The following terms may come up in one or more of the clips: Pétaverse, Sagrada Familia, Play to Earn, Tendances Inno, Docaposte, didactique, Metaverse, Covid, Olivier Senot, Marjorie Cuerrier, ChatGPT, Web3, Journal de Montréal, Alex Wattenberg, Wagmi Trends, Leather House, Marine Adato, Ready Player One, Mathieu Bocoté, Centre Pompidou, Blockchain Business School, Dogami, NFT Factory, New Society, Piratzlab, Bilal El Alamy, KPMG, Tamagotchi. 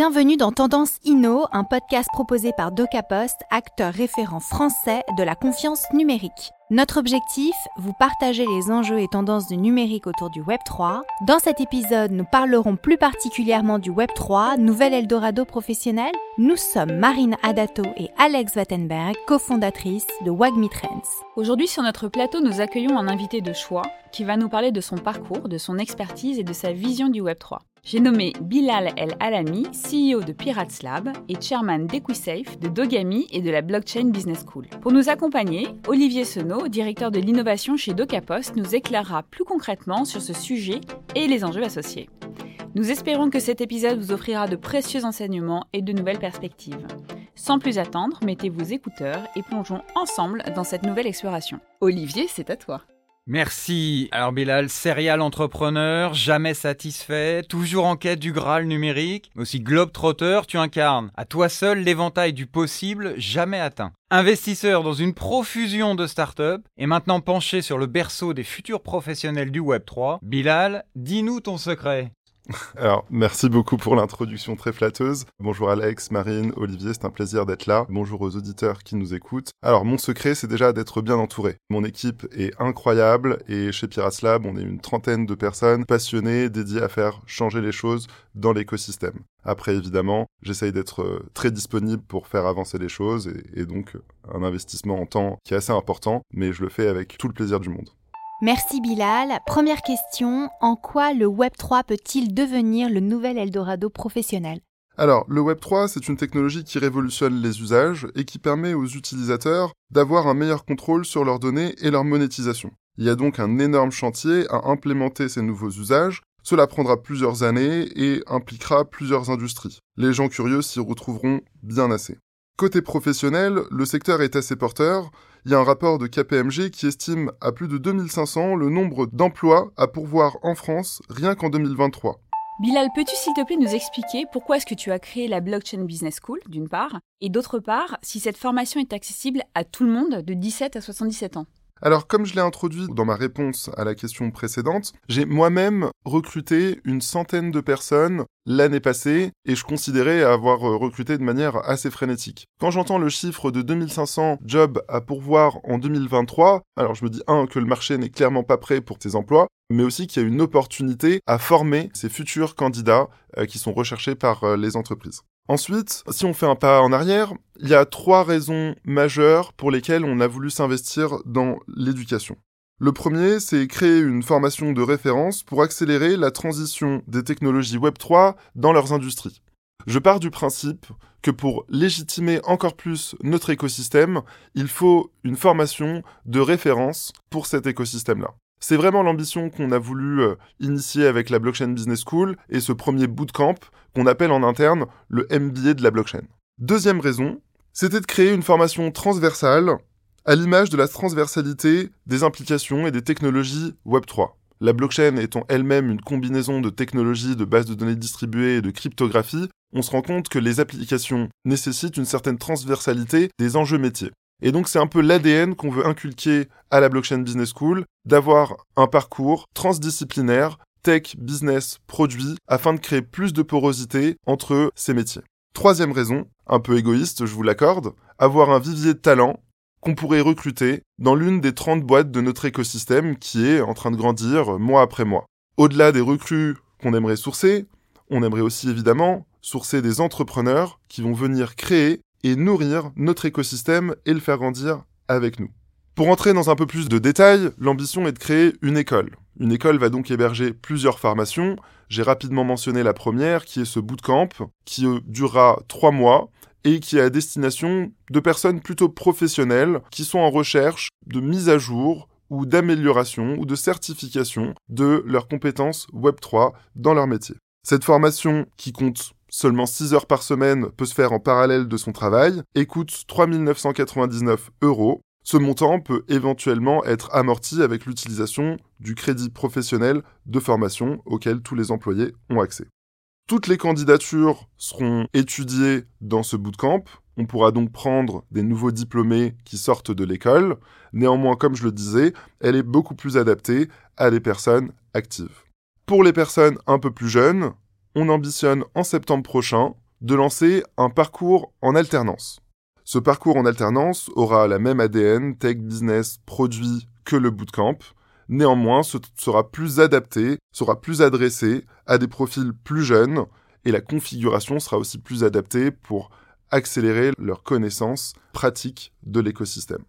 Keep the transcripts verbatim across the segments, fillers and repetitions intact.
Bienvenue dans Tendances Inno, un podcast proposé par Docaposte, acteur référent français de la confiance numérique. Notre objectif, vous partager les enjeux et tendances du numérique autour du web trois. Dans cet épisode, nous parlerons plus particulièrement du web trois, nouvel Eldorado professionnel. Nous sommes Marine Adato et Alex Wattenberg, cofondatrices de Wagmi Trends. Aujourd'hui sur notre plateau, nous accueillons un invité de choix qui va nous parler de son parcours, de son expertise et de sa vision du web trois. J'ai nommé Bilal El Alamy, C E O de Piratzlab et chairman d'EquiSafe, de Dogami et de la Blockchain Business School. Pour nous accompagner, Olivier Senot, directeur de l'innovation chez Docaposte, nous éclairera plus concrètement sur ce sujet et les enjeux associés. Nous espérons que cet épisode vous offrira de précieux enseignements et de nouvelles perspectives. Sans plus attendre, mettez vos écouteurs et plongeons ensemble dans cette nouvelle exploration. Olivier, c'est à toi. Merci. Alors Bilal, serial entrepreneur, jamais satisfait, toujours en quête du Graal numérique, mais aussi globe-trotteur, tu incarnes à toi seul l'éventail du possible jamais atteint. Investisseur dans une profusion de startups et maintenant penché sur le berceau des futurs professionnels du web trois, Bilal, dis-nous ton secret. Alors, merci beaucoup pour l'introduction très flatteuse. Bonjour Alex, Marine, Olivier, c'est un plaisir d'être là. Bonjour aux auditeurs qui nous écoutent. Alors, mon secret, c'est déjà d'être bien entouré. Mon équipe est incroyable et chez Piratzlab, on est une trentaine de personnes passionnées, dédiées à faire changer les choses dans l'écosystème. Après, évidemment, j'essaye d'être très disponible pour faire avancer les choses et, et donc un investissement en temps qui est assez important, mais je le fais avec tout le plaisir du monde. Merci Bilal. Première question, en quoi le web trois peut-il devenir le nouvel Eldorado professionnel ? Alors, le web trois, c'est une technologie qui révolutionne les usages et qui permet aux utilisateurs d'avoir un meilleur contrôle sur leurs données et leur monétisation. Il y a donc un énorme chantier à implémenter ces nouveaux usages. Cela prendra plusieurs années et impliquera plusieurs industries. Les gens curieux s'y retrouveront bien assez. Côté professionnel, le secteur est assez porteur. Il y a un rapport de K P M G qui estime à plus de deux mille cinq cents le nombre d'emplois à pourvoir en France rien qu'en deux mille vingt-trois. Bilal, peux-tu s'il te plaît nous expliquer pourquoi est-ce que tu as créé la Blockchain Business School, d'une part, et d'autre part, si cette formation est accessible à tout le monde de dix-sept à soixante-dix-sept ans ? Alors, comme je l'ai introduit dans ma réponse à la question précédente, j'ai moi-même recruté une centaine de personnes l'année passée et je considérais avoir recruté de manière assez frénétique. Quand j'entends le chiffre de deux mille cinq cents jobs à pourvoir en deux mille vingt-trois, alors je me dis, un, que le marché n'est clairement pas prêt pour tes emplois, mais aussi qu'il y a une opportunité à former ces futurs candidats qui sont recherchés par les entreprises. Ensuite, si on fait un pas en arrière, il y a trois raisons majeures pour lesquelles on a voulu s'investir dans l'éducation. Le premier, c'est créer une formation de référence pour accélérer la transition des technologies web trois dans leurs industries. Je pars du principe que pour légitimer encore plus notre écosystème, il faut une formation de référence pour cet écosystème-là. C'est vraiment l'ambition qu'on a voulu initier avec la Blockchain Business School et ce premier bootcamp qu'on appelle en interne le M B A de la blockchain. Deuxième raison, c'était de créer une formation transversale à l'image de la transversalité des implications et des technologies web trois. La blockchain étant elle-même une combinaison de technologies de bases de données distribuées et de cryptographie, on se rend compte que les applications nécessitent une certaine transversalité des enjeux métiers. Et donc c'est un peu l'A D N qu'on veut inculquer à la Blockchain Business School, d'avoir un parcours transdisciplinaire, tech, business, produit, afin de créer plus de porosité entre ces métiers. Troisième raison, un peu égoïste, je vous l'accorde, avoir un vivier de talent qu'on pourrait recruter dans l'une des trente boîtes de notre écosystème qui est en train de grandir mois après mois. Au-delà des recrues qu'on aimerait sourcer, on aimerait aussi évidemment sourcer des entrepreneurs qui vont venir créer et nourrir notre écosystème et le faire grandir avec nous. Pour entrer dans un peu plus de détails, l'ambition est de créer une école. Une école va donc héberger plusieurs formations. J'ai rapidement mentionné la première, qui est ce bootcamp, qui durera trois mois et qui est à destination de personnes plutôt professionnelles qui sont en recherche de mise à jour ou d'amélioration ou de certification de leurs compétences web trois dans leur métier. Cette formation qui compte seulement six heures par semaine peut se faire en parallèle de son travail et coûte trois mille neuf cent quatre-vingt-dix-neuf euros. Ce montant peut éventuellement être amorti avec l'utilisation du crédit professionnel de formation auquel tous les employés ont accès. Toutes les candidatures seront étudiées dans ce bootcamp. On pourra donc prendre des nouveaux diplômés qui sortent de l'école. Néanmoins, comme je le disais, elle est beaucoup plus adaptée à des personnes actives. Pour les personnes un peu plus jeunes, on ambitionne en septembre prochain de lancer un parcours en alternance. Ce parcours en alternance aura la même A D N, tech, business, produit que le bootcamp. Néanmoins, ce sera plus adapté, sera plus adressé à des profils plus jeunes et la configuration sera aussi plus adaptée pour accélérer leur connaissance pratique de l'écosystème.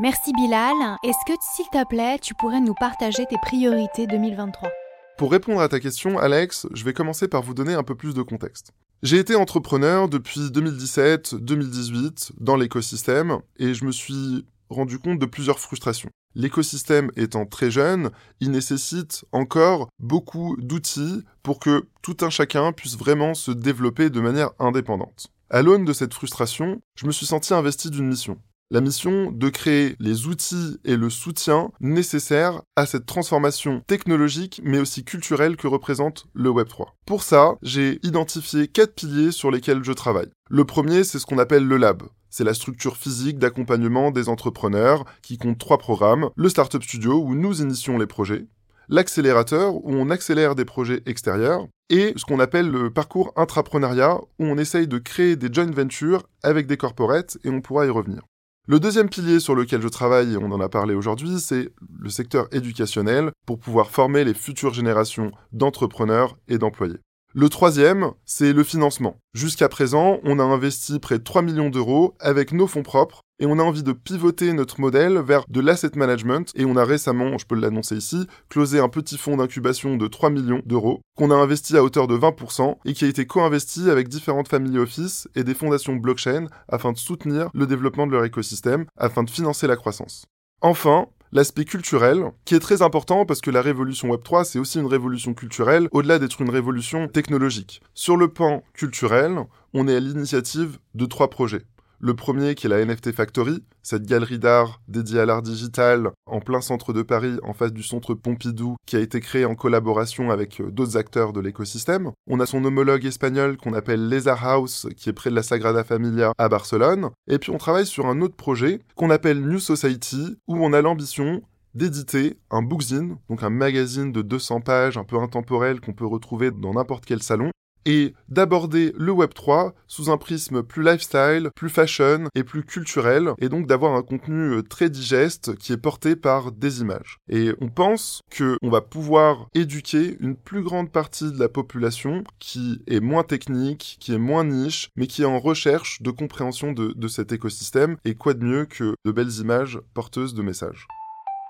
Merci Bilal. Est-ce que, s'il te plaît, tu pourrais nous partager tes priorités deux mille vingt-trois ? Pour répondre à ta question, Alex, je vais commencer par vous donner un peu plus de contexte. J'ai été entrepreneur depuis deux mille dix-sept deux mille dix-huit dans l'écosystème et je me suis rendu compte de plusieurs frustrations. L'écosystème étant très jeune, il nécessite encore beaucoup d'outils pour que tout un chacun puisse vraiment se développer de manière indépendante. À l'aune de cette frustration, je me suis senti investi d'une mission. La mission de créer les outils et le soutien nécessaires à cette transformation technologique mais aussi culturelle que représente le web trois. Pour ça, j'ai identifié quatre piliers sur lesquels je travaille. Le premier, c'est ce qu'on appelle le lab. C'est la structure physique d'accompagnement des entrepreneurs qui compte trois programmes. Le Startup Studio où nous initions les projets. L'accélérateur où on accélère des projets extérieurs. Et ce qu'on appelle le parcours intrapreneuriat où on essaye de créer des joint ventures avec des corporates et on pourra y revenir. Le deuxième pilier sur lequel je travaille, et on en a parlé aujourd'hui, c'est le secteur éducationnel pour pouvoir former les futures générations d'entrepreneurs et d'employés. Le troisième, c'est le financement. Jusqu'à présent, on a investi près de trois millions d'euros avec nos fonds propres et on a envie de pivoter notre modèle vers de l'asset management et on a récemment, je peux l'annoncer ici, closé un petit fonds d'incubation de trois millions d'euros qu'on a investi à hauteur de vingt pour cent et qui a été co-investi avec différentes family office et des fondations blockchain afin de soutenir le développement de leur écosystème, afin de financer la croissance. Enfin, l'aspect culturel, qui est très important parce que la révolution web trois, c'est aussi une révolution culturelle, au-delà d'être une révolution technologique. Sur le pan culturel, on est à l'initiative de trois projets. Le premier qui est la N F T Factory, cette galerie d'art dédiée à l'art digital en plein centre de Paris, en face du centre Pompidou, qui a été créée en collaboration avec d'autres acteurs de l'écosystème. On a son homologue espagnol qu'on appelle Leather House, qui est près de la Sagrada Familia à Barcelone. Et puis on travaille sur un autre projet qu'on appelle New Society, où on a l'ambition d'éditer un bookzine, donc un magazine de deux cents pages un peu intemporel qu'on peut retrouver dans n'importe quel salon, et d'aborder le web trois sous un prisme plus lifestyle, plus fashion et plus culturel, et donc d'avoir un contenu très digeste qui est porté par des images. Et on pense qu'on va pouvoir éduquer une plus grande partie de la population qui est moins technique, qui est moins niche, mais qui est en recherche de compréhension de, de cet écosystème, et quoi de mieux que de belles images porteuses de messages.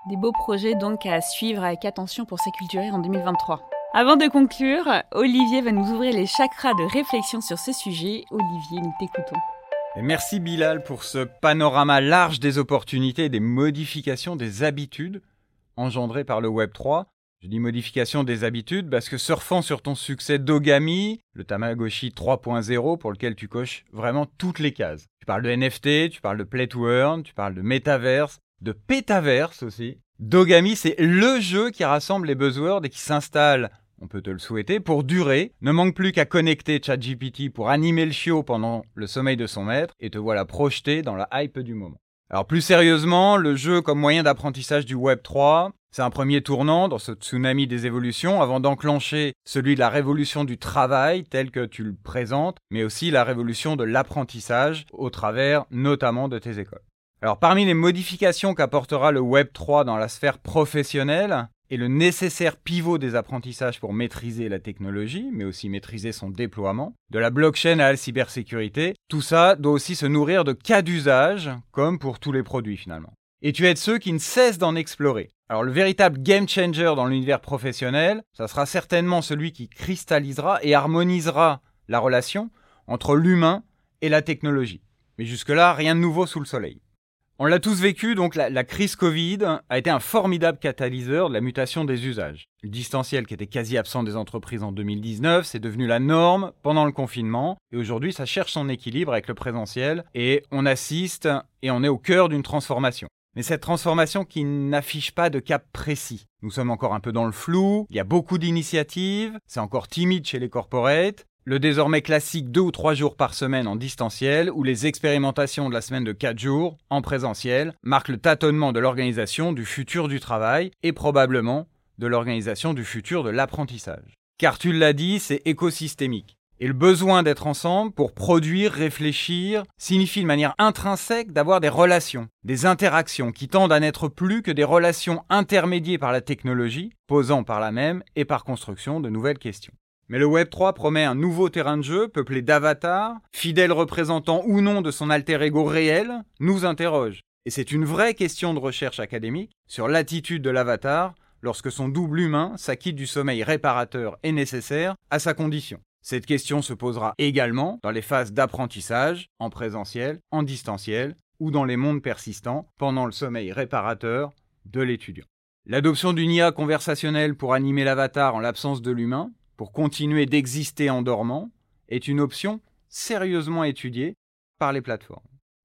Des beaux projets donc à suivre avec attention pour s'éculturer en deux mille vingt-trois. Avant de conclure, Olivier va nous ouvrir les chakras de réflexion sur ce sujet. Olivier, nous t'écoutons. Merci Bilal pour ce panorama large des opportunités et des modifications des habitudes engendrées par le web trois. Je dis modification des habitudes parce que surfant sur ton succès Dogami, le Tamagotchi trois point zéro pour lequel tu coches vraiment toutes les cases. Tu parles de N F T, tu parles de Play to Earn, tu parles de Metaverse, de Pétaverse aussi. Dogami, c'est le jeu qui rassemble les buzzwords et qui s'installe, on peut te le souhaiter, pour durer. Ne manque plus qu'à connecter ChatGPT pour animer le chiot pendant le sommeil de son maître et te voilà projeté dans la hype du moment. Alors plus sérieusement, le jeu comme moyen d'apprentissage du web trois, c'est un premier tournant dans ce tsunami des évolutions avant d'enclencher celui de la révolution du travail tel que tu le présentes, mais aussi la révolution de l'apprentissage au travers notamment de tes écoles. Alors parmi les modifications qu'apportera le web trois dans la sphère professionnelle et le nécessaire pivot des apprentissages pour maîtriser la technologie, mais aussi maîtriser son déploiement, de la blockchain à la cybersécurité, tout ça doit aussi se nourrir de cas d'usage, comme pour tous les produits finalement. Et tu es de ceux qui ne cessent d'en explorer. Alors le véritable game changer dans l'univers professionnel, ça sera certainement celui qui cristallisera et harmonisera la relation entre l'humain et la technologie. Mais jusque-là, rien de nouveau sous le soleil. On l'a tous vécu, donc la, la crise Covid a été un formidable catalyseur de la mutation des usages. Le distanciel qui était quasi absent des entreprises en deux mille dix-neuf, c'est devenu la norme pendant le confinement. Et aujourd'hui, ça cherche son équilibre avec le présentiel et on assiste et on est au cœur d'une transformation. Mais cette transformation qui n'affiche pas de cap précis. Nous sommes encore un peu dans le flou, il y a beaucoup d'initiatives, c'est encore timide chez les corporates. Le désormais classique deux ou trois jours par semaine en distanciel ou les expérimentations de la semaine de quatre jours en présentiel marquent le tâtonnement de l'organisation du futur du travail et probablement de l'organisation du futur de l'apprentissage. Car tu l'as dit, c'est écosystémique. Et le besoin d'être ensemble pour produire, réfléchir, signifie de manière intrinsèque d'avoir des relations, des interactions qui tendent à n'être plus que des relations intermédiées par la technologie, posant par la même et par construction de nouvelles questions. Mais le web trois promet un nouveau terrain de jeu peuplé d'avatars, fidèles représentants ou non de son alter ego réel, nous interroge. Et c'est une vraie question de recherche académique sur l'attitude de l'avatar lorsque son double humain s'acquitte du sommeil réparateur et nécessaire à sa condition. Cette question se posera également dans les phases d'apprentissage, en présentiel, en distanciel, ou dans les mondes persistants, pendant le sommeil réparateur de l'étudiant. L'adoption d'une I A conversationnelle pour animer l'avatar en l'absence de l'humain, pour continuer d'exister en dormant, est une option sérieusement étudiée par les plateformes.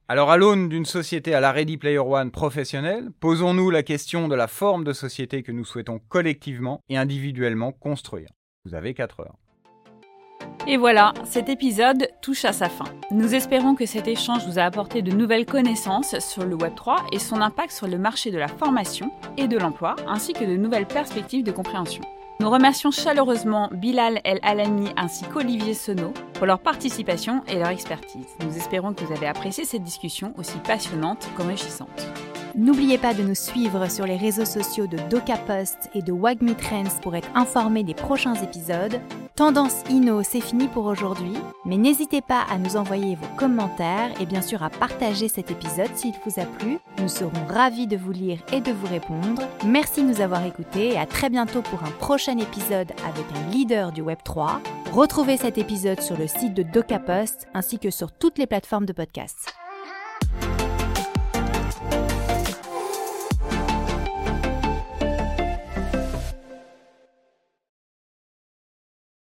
Alors à l'aune d'une société à la Ready Player One professionnelle, posons-nous la question de la forme de société que nous souhaitons collectivement et individuellement construire. Vous avez quatre heures. Et voilà, cet épisode touche à sa fin. Nous espérons que cet échange vous a apporté de nouvelles connaissances sur le web trois et son impact sur le marché de la formation et de l'emploi, ainsi que de nouvelles perspectives de compréhension. Nous remercions chaleureusement Bilal El Alamy ainsi qu'Olivier Senot pour leur participation et leur expertise. Nous espérons que vous avez apprécié cette discussion aussi passionnante qu'enrichissante. N'oubliez pas de nous suivre sur les réseaux sociaux de Docaposte et de Wagmi Trends pour être informé des prochains épisodes. Tendances Inno, c'est fini pour aujourd'hui, mais n'hésitez pas à nous envoyer vos commentaires et bien sûr à partager cet épisode s'il vous a plu. Nous serons ravis de vous lire et de vous répondre. Merci de nous avoir écoutés et à très bientôt pour un prochain épisode avec un leader du web trois. Retrouvez cet épisode sur le site de Docaposte ainsi que sur toutes les plateformes de podcast.